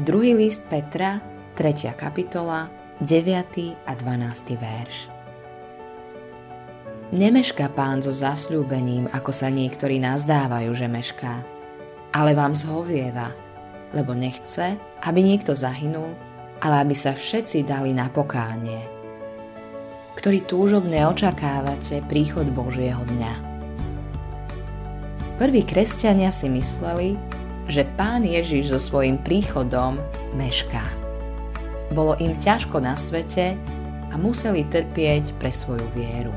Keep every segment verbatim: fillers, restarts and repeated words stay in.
Druhý list Petra, tretia kapitola, deviaty a dvanásty verš. Nemešká Pán so zasľúbením, ako sa niektorí nazdávajú, že mešká, ale vám zhovieva, lebo nechce, aby niekto zahynul, ale aby sa všetci dali na pokánie, ktorí túžobne očakávate príchod Božieho dňa. Prví kresťania si mysleli, že Pán Ježiš so svojím príchodom mešká. Bolo im ťažko na svete a museli trpieť pre svoju vieru.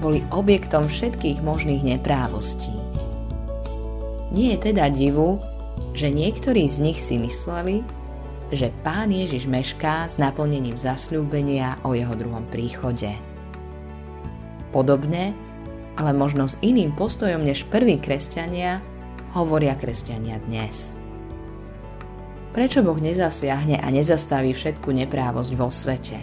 Boli objektom všetkých možných neprávostí. Nie je teda divu, že niektorí z nich si mysleli, že Pán Ježiš mešká s naplnením zasľúbenia o jeho druhom príchode. Podobne, ale možno s iným postojom než prví kresťania, hovoria kresťania dnes. Prečo Boh nezasiahne a nezastaví všetku neprávosť vo svete?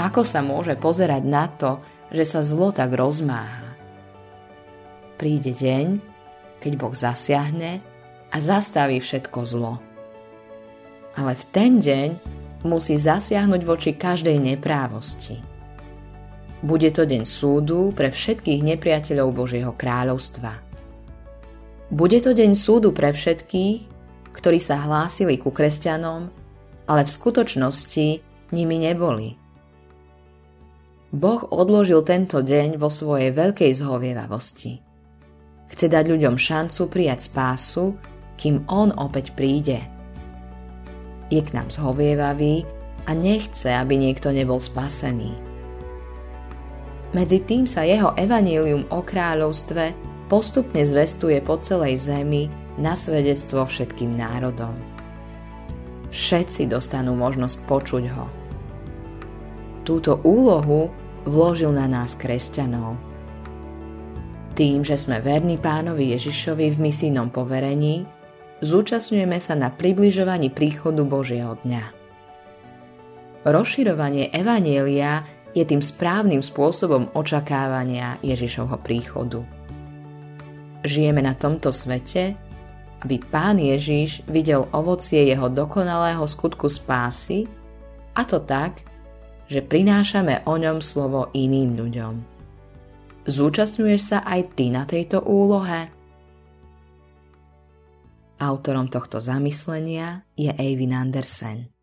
Ako sa môže pozerať na to, že sa zlo tak rozmáha? Príde deň, keď Boh zasiahne a zastaví všetko zlo. Ale v ten deň musí zasiahnuť voči každej neprávosti. Bude to deň súdu pre všetkých nepriateľov Božieho kráľovstva. Bude to deň súdu pre všetkých, ktorí sa hlásili ku kresťanom, ale v skutočnosti nimi neboli. Boh odložil tento deň vo svojej veľkej zhovievavosti. Chce dať ľuďom šancu prijať spásu, kým on opäť príde. Je k nám zhovievavý a nechce, aby niekto nebol spasený. Medzi tým sa jeho evanílium o kráľovstve postupne zvestuje po celej zemi na svedectvo všetkým národom. Všetci dostanú možnosť počuť ho. Túto úlohu vložil na nás kresťanov. Tým, že sme verní Pánovi Ježišovi v misijnom poverení, zúčastňujeme sa na približovaní príchodu Božieho dňa. Rozširovanie evanjelia je tým správnym spôsobom očakávania Ježišovho príchodu. Žijeme na tomto svete, aby Pán Ježiš videl ovocie jeho dokonalého skutku spásy, a to tak, že prinášame o ňom slovo iným ľuďom. Zúčastňuješ sa aj ty na tejto úlohe? Autorom tohto zamyslenia je Eivin Andersen.